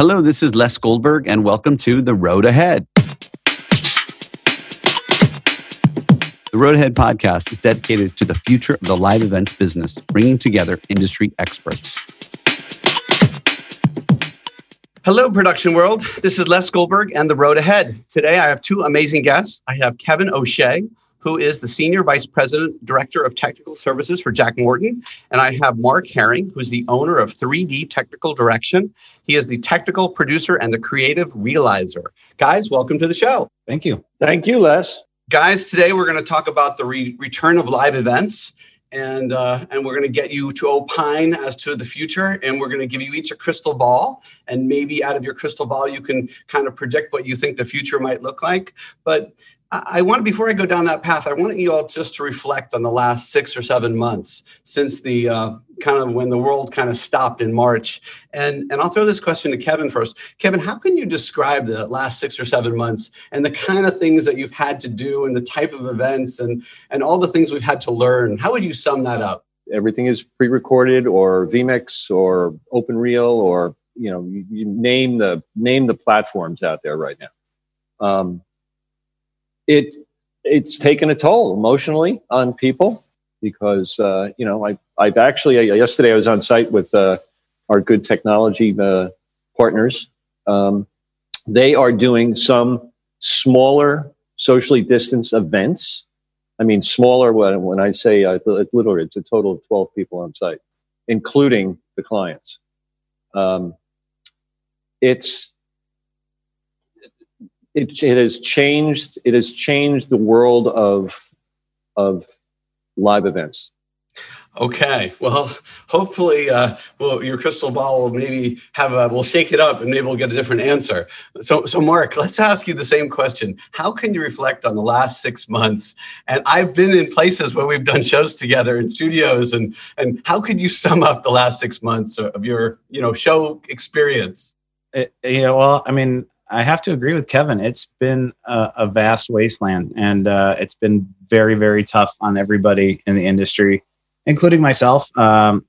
Hello, this is Les Goldberg, and welcome to The Road Ahead. The Road Ahead podcast is dedicated to the future of the live events business, bringing together industry experts. Hello, production world. This is Les Goldberg and The Road Ahead. Today, I have two amazing guests. I have Kevin O'Shea, who is the Senior Vice President, Director of Technical Services for Jack Morton. And I have Mark Herring, who's the owner of 3D Technical Direction. He is the technical producer and the creative realizer. Guys, welcome to the show. Thank you. Thank you, Les. Guys, today we're going to talk about the return of live events. And we're going to get you to opine as to the future. And we're going to give you each a crystal ball. And maybe out of your crystal ball, you can kind of predict what you think the future might look like. But I want to, before I go down that path, I want you all just to reflect on the last 6 or 7 months since the when the world kind of stopped in March. And I'll throw this question to Kevin first. Kevin, how can you describe the last 6 or 7 months and the kind of things that you've had to do and the type of events and all the things we've had to learn? How would you sum that up? Everything is pre-recorded or vMix or Open Reel or, you know, you name the platforms out there right now. It's taken a toll emotionally on people because, I've actually, yesterday I was on site with our good technology partners. They are doing some smaller socially distanced events. I mean, smaller when I say literally, it's a total of 12 people on site, including the clients. It has changed the world of live events. Okay. Well, hopefully, your crystal ball will maybe we'll shake it up and maybe we'll get a different answer. So Mark, let's ask you the same question. How can you reflect on the last 6 months? And I've been in places where we've done shows together in studios, and how could you sum up the last 6 months of your, show experience? I have to agree with Kevin. It's been a vast wasteland, and it's been very, very tough on everybody in the industry, including myself. I've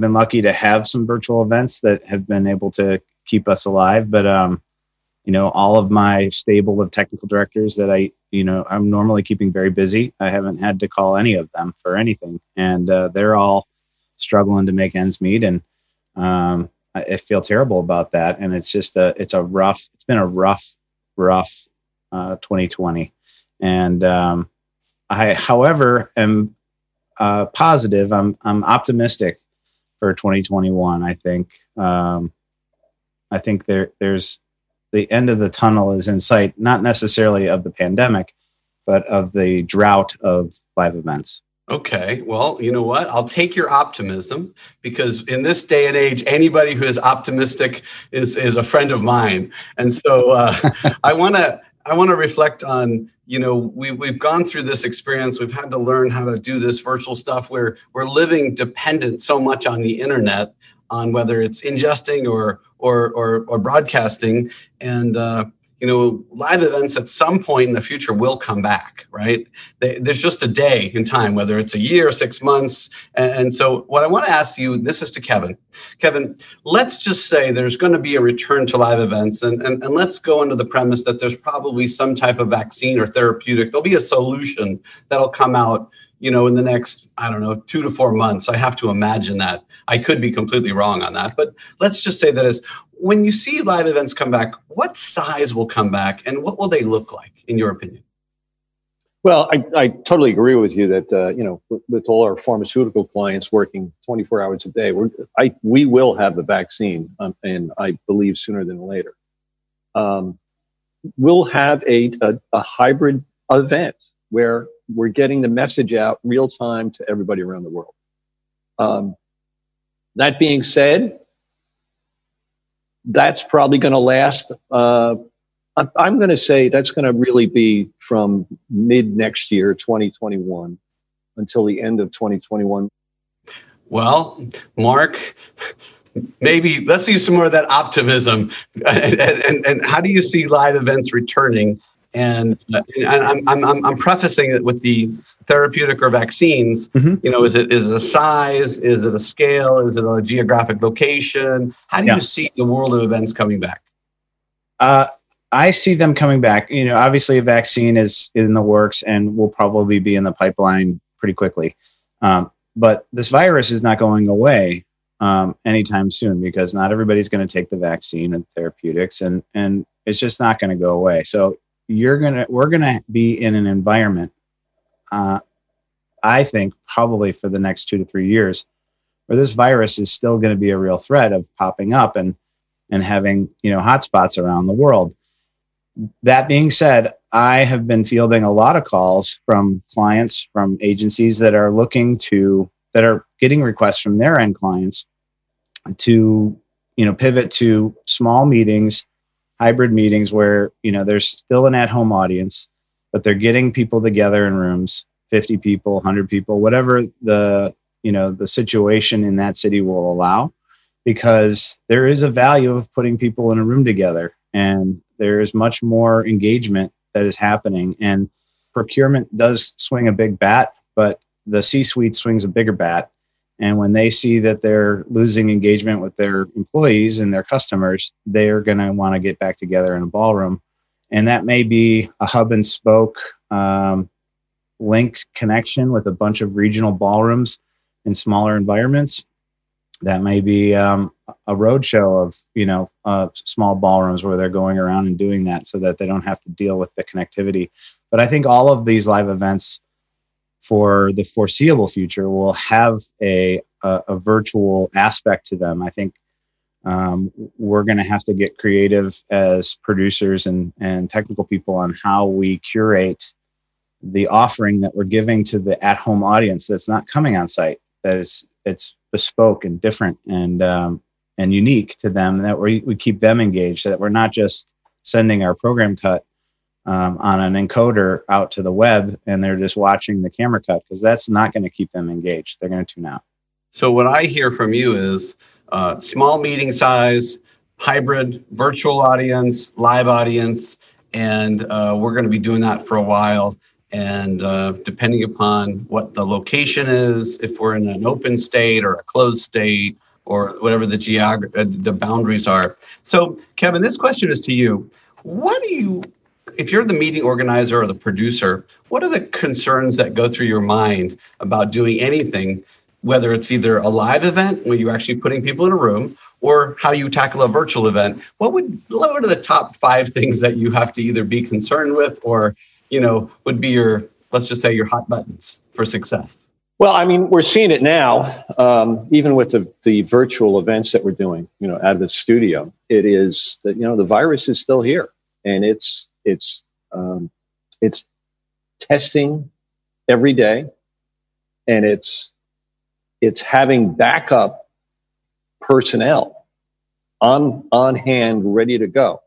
been lucky to have some virtual events that have been able to keep us alive. But, all of my stable of technical directors that I'm normally keeping very busy, I haven't had to call any of them for anything. And they're all struggling to make ends meet. And, I feel terrible about that. And it's just it's been a rough 2020. And, however, am positive. I'm optimistic for 2021. I think, there's the end of the tunnel is in sight, not necessarily of the pandemic, but of the drought of live events. Okay. Well, you know what? I'll take your optimism, because in this day and age, anybody who is optimistic is a friend of mine. And so I want to reflect on, we've gone through this experience. We've had to learn how to do this virtual stuff where we're living dependent so much on the internet, on whether it's ingesting or broadcasting. And, live events at some point in the future will come back, right? There's just a day in time, whether it's a year, 6 months. And so what I want to ask you, this is to Kevin. Kevin, let's just say there's going to be a return to live events. And let's go into the premise that there's probably some type of vaccine or therapeutic. There'll be a solution that'll come out, in the next, 2 to 4 months. I have to imagine that. I could be completely wrong on that. But let's just say that is, when you see live events come back, what size will come back and what will they look like, in your opinion? Well, I totally agree with you that, with all our pharmaceutical clients working 24 hours a day, we will have the vaccine, and I believe sooner than later. We'll have a hybrid event where we're getting the message out real time to everybody around the world. That being said, that's probably going to last. I'm going to say that's going to really be from mid next year, 2021, until the end of 2021. Well, Mark, maybe let's use some more of that optimism. And how do you see live events returning? And I'm prefacing it with the therapeutic or vaccines. Mm-hmm. You know, is it a size? Is it a scale? Is it a geographic location? How do you see the world of events coming back? I see them coming back. You know, obviously a vaccine is in the works and will probably be in the pipeline pretty quickly. But this virus is not going away anytime soon, because not everybody's going to take the vaccine and therapeutics, and it's just not going to go away. So we're gonna be in an environment, I think probably for the next 2 to 3 years, where this virus is still going to be a real threat of popping up and having, you know, hotspots around the world. That being said, I have been fielding a lot of calls from clients, from agencies that are getting requests from their end clients to, you know, pivot to small meetings, hybrid meetings where, you know, there's still an at-home audience, but they're getting people together in rooms, 50 people, 100 people, whatever the, you know, the situation in that city will allow, because there is a value of putting people in a room together, and there is much more engagement that is happening. And procurement does swing a big bat, but the C-suite swings a bigger bat. And when they see that they're losing engagement with their employees and their customers, they are going to want to get back together in a ballroom. And that may be a hub and spoke linked connection with a bunch of regional ballrooms in smaller environments. That may be a roadshow of, you know, small ballrooms where they're going around and doing that so that they don't have to deal with the connectivity. But I think all of these live events for the foreseeable future will have a virtual aspect to them. I think we're going to have to get creative as producers and technical people on how we curate the offering that we're giving to the at-home audience that's not coming on site. That it's bespoke and different and unique to them, that we keep them engaged, so that we're not just sending our program cut on an encoder out to the web, and they're just watching the camera cut, because that's not going to keep them engaged. They're going to tune out. So what I hear from you is small meeting size, hybrid, virtual audience, live audience, and we're going to be doing that for a while. And depending upon what the location is, if we're in an open state or a closed state, or whatever the boundaries are. So Kevin, this question is to you. If you're the meeting organizer or the producer, what are the concerns that go through your mind about doing anything, whether it's either a live event where you're actually putting people in a room, or how you tackle a virtual event? What are the top 5 things that you have to either be concerned with, or, you know, would be your, let's just say, your hot buttons for success? Well, I mean, we're seeing it now, even with the virtual events that we're doing, you know, out of the studio. It is that, you know, the virus is still here, and it's testing every day, and it's having backup personnel on hand, ready to go,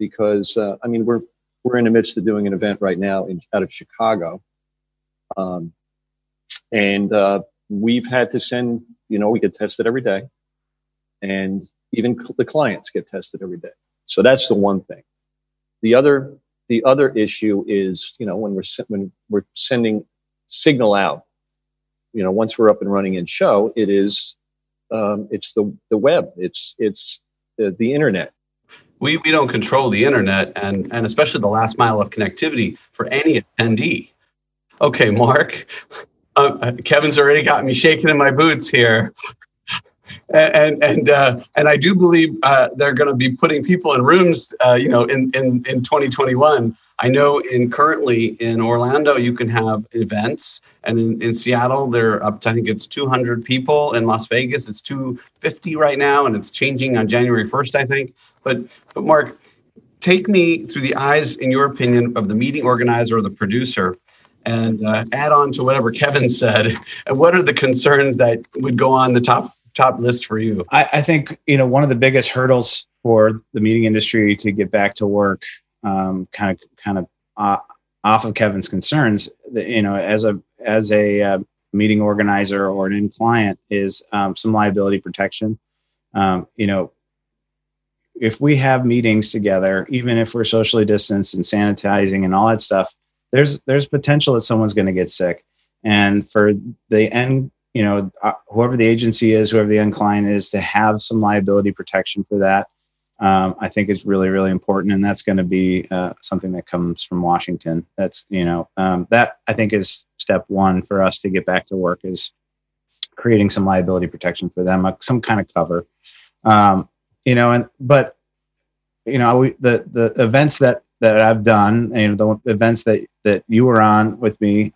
because I mean, we're in the midst of doing an event right now out of Chicago, and we've had to send, you know, we get tested every day, and even the clients get tested every day. So that's the one thing. The other issue is, you know, when we're sending signal out, you know, once we're up and running in show, it is, it's the web, it's the internet. We don't control the internet, and especially the last mile of connectivity for any attendee. Okay, Mark, Kevin's already got me shaking in my boots here. And I do believe they're going to be putting people in rooms, you know, in 2021. I know currently in Orlando, you can have events. And in Seattle, they're up to, I think it's 200 people. In Las Vegas, it's 250 right now. And it's changing on January 1st, I think. But Mark, take me through the eyes, in your opinion, of the meeting organizer or the producer, and add on to whatever Kevin said. And what are the concerns that would go on the top list for you? I think, you know, one of the biggest hurdles for the meeting industry to get back to work, kind of off of Kevin's concerns, you know, as a meeting organizer or an end client, is some liability protection. You know, if we have meetings together, even if we're socially distanced and sanitizing and all that stuff, there's potential that someone's going to get sick. And for the end, you know, whoever the agency is, whoever the end client is, to have some liability protection for that, I think is really, really important. And that's going to be something that comes from Washington. That's, you know, that I think is step one for us to get back to work, is creating some liability protection for them, some kind of cover, you know, and, but, you know, the events that I've done, you know, the events that you were on with me,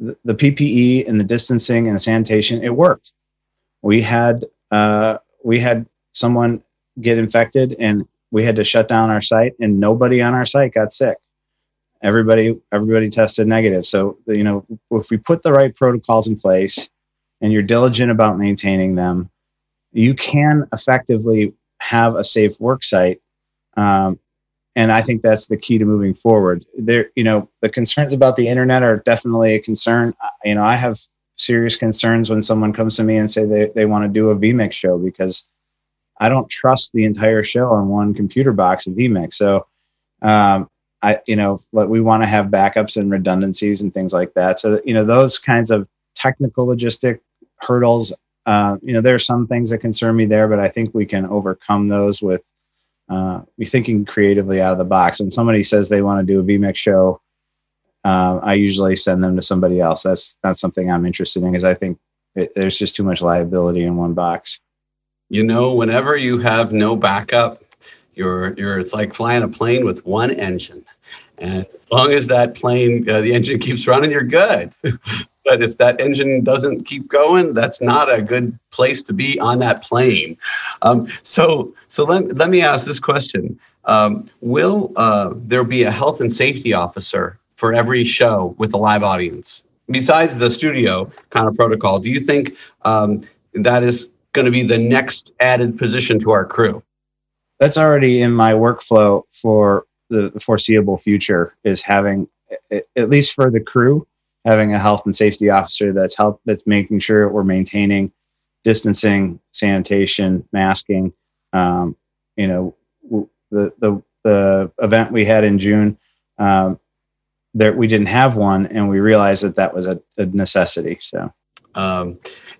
the PPE and the distancing and the sanitation, it worked. We had someone get infected and we had to shut down our site, and nobody on our site got sick. Everybody tested negative. So, you know, if we put the right protocols in place and you're diligent about maintaining them, you can effectively have a safe work site. And I think that's the key to moving forward. There, you know, the concerns about the internet are definitely a concern. You know, I have serious concerns when someone comes to me and say they want to do a vMix show, because I don't trust the entire show on one computer box of vMix. So, you know, we want to have backups and redundancies and things like that. So, you know, those kinds of technical logistic hurdles, you know, there are some things that concern me there, but I think we can overcome those with, be thinking creatively out of the box. When somebody says they want to do a vMix show, I usually send them to somebody else. That's not something I'm interested in, because I think there's just too much liability in one box. You know, whenever you have no backup, it's like flying a plane with one engine. And as long as that plane, the engine keeps running, you're good. But if that engine doesn't keep going, that's not a good place to be on that plane. So let me ask this question. Will there be a health and safety officer for every show with a live audience? Besides the studio kind of protocol, do you think that is going to be the next added position to our crew? That's already in my workflow for the foreseeable future, is having, at least for the crew, having a health and safety officer that's making sure we're maintaining distancing, sanitation, masking. You know, the event we had in June, that we didn't have one, and we realized that was a necessity. So,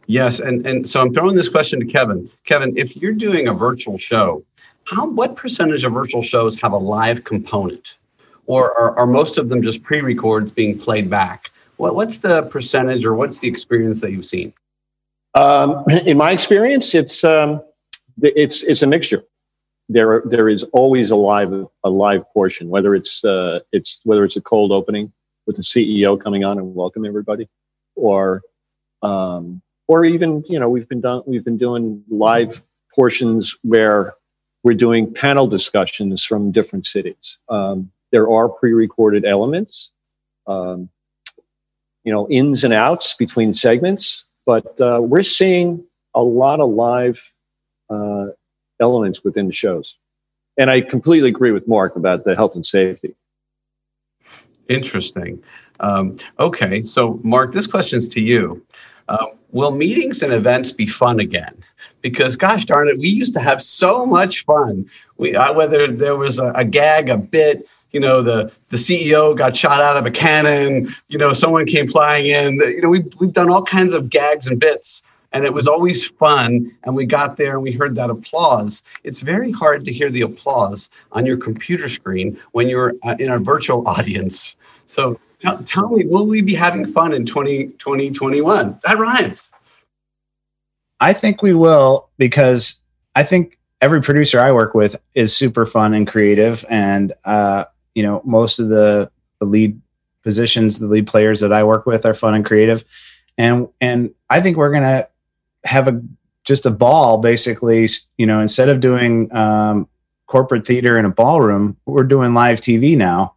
yes. And so I'm throwing this question to Kevin. Kevin, if you're doing a virtual show, what percentage of virtual shows have a live component, or are most of them just pre-records being played back? What's the percentage, or what's the experience that you've seen? In my experience, it's a mixture. There is always a live portion, whether it's a cold opening with the CEO coming on and welcome everybody, or even, you know, we've been doing live portions where we're doing panel discussions from different cities. There are pre-recorded elements. You know, ins and outs between segments, but we're seeing a lot of live elements within the shows. And I completely agree with Mark about the health and safety. Interesting. Okay, so Mark, this question's to you. Will meetings and events be fun again? Because gosh darn it, we used to have so much fun. Whether there was a gag, a bit, you know, the CEO got shot out of a cannon, you know, someone came flying in, you know, we've done all kinds of gags and bits, and it was always fun. And we got there and we heard that applause. It's very hard to hear the applause on your computer screen when you're in a virtual audience. So tell me, will we be having fun in 2021? That rhymes. I think we will, because I think every producer I work with is super fun and creative, and, you know, most of the lead positions, the lead players that I work with are fun and creative. And I think we're going to have just a ball, basically, you know, instead of doing corporate theater in a ballroom, we're doing live TV now.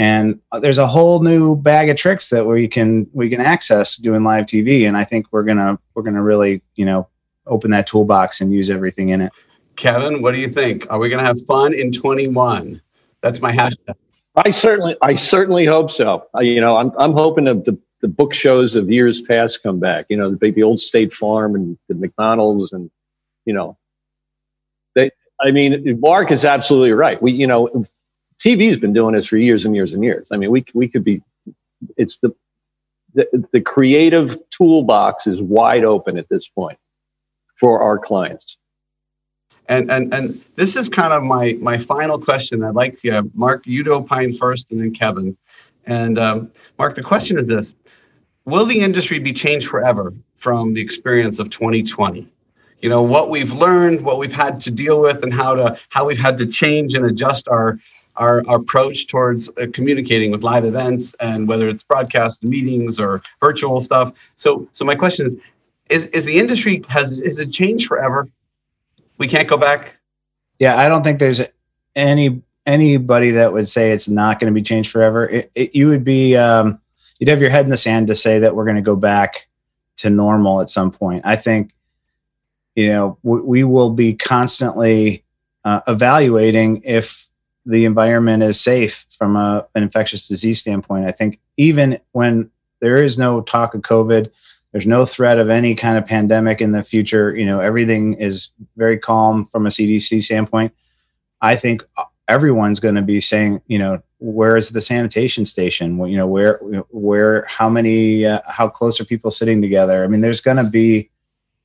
And there's a whole new bag of tricks that we can access doing live TV. And I think we're going to really, you know, open that toolbox and use everything in it. Kevin, what do you think? Are we going to have fun in 21? That's my hashtag. I certainly hope so. You know, I'm hoping that the book shows of years past come back. You know, the old State Farm and the McDonald's, and you know, I mean, Mark is absolutely right. We, you know, TV's been doing this for years and years and years. I mean, we could be, it's the creative toolbox is wide open at this point for our clients. And this is kind of my final question. I'd like to, Mark, you to opine first and then Kevin. And Mark, the question is this: will the industry be changed forever from the experience of 2020? You know, what we've learned, what we've had to deal with, and how we've had to change and adjust our approach towards communicating with live events, and whether it's broadcast meetings or virtual stuff. So my question is the industry, has it changed forever? We can't go back. Yeah, I don't think there's anybody that would say it's not going to be changed forever. You would be, you'd have your head in the sand to say that we're going to go back to normal at some point. I think, you know, we will be constantly evaluating if the environment is safe from an infectious disease standpoint. I think even when there is no talk of COVID, there's no threat of any kind of pandemic in the future. You know, everything is very calm from a CDC standpoint. I think everyone's going to be saying, you know, where is the sanitation station? Well, you know, where, how many, how close are people sitting together? I mean, there's going to be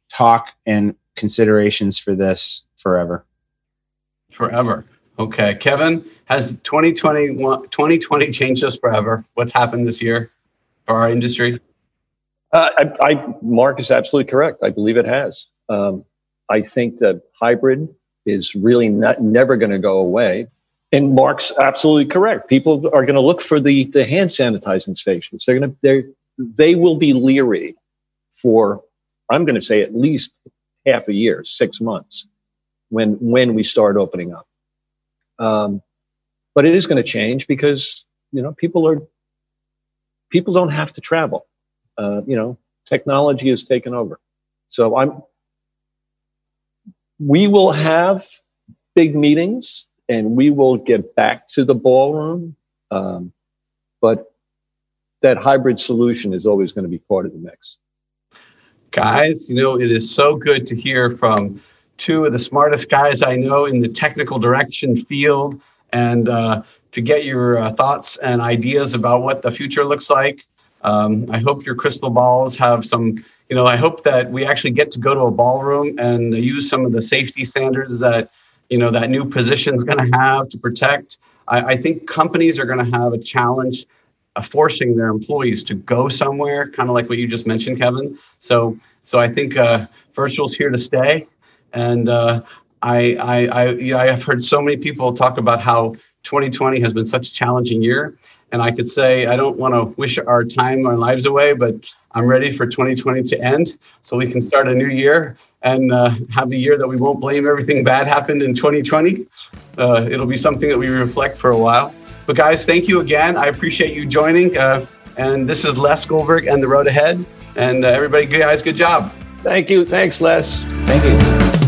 talk and considerations for this forever. Forever. Okay. Kevin, has 2020 changed us forever? What's happened this year for our industry? Mark is absolutely correct. I believe it has. I think that hybrid is really never going to go away. And Mark's absolutely correct. People are going to look for the hand sanitizing stations. They will be leery for, I'm going to say, at least half a year, 6 months, when we start opening up. But it is going to change because, you know, people don't have to travel. You know, technology has taken over. So we will have big meetings and we will get back to the ballroom. But that hybrid solution is always going to be part of the mix. Guys, you know, it is so good to hear from two of the smartest guys I know in the technical direction field, and to get your thoughts and ideas about what the future looks like. I hope your crystal balls have some, you know, I hope that we actually get to go to a ballroom and use some of the safety standards that, you know, that new position's going to have to protect. I think companies are going to have a challenge forcing their employees to go somewhere, kind of like what you just mentioned, Kevin. So I think virtual's here to stay. And I have heard so many people talk about how 2020 has been such a challenging year. And I could say, I don't want to wish our lives away, but I'm ready for 2020 to end so we can start a new year and have a year that we won't blame everything bad happened in 2020. It'll be something that we reflect for a while. But guys, thank you again. I appreciate you joining. And this is Les Goldberg and The Road Ahead. And everybody, guys, good job. Thank you. Thanks, Les. Thank you.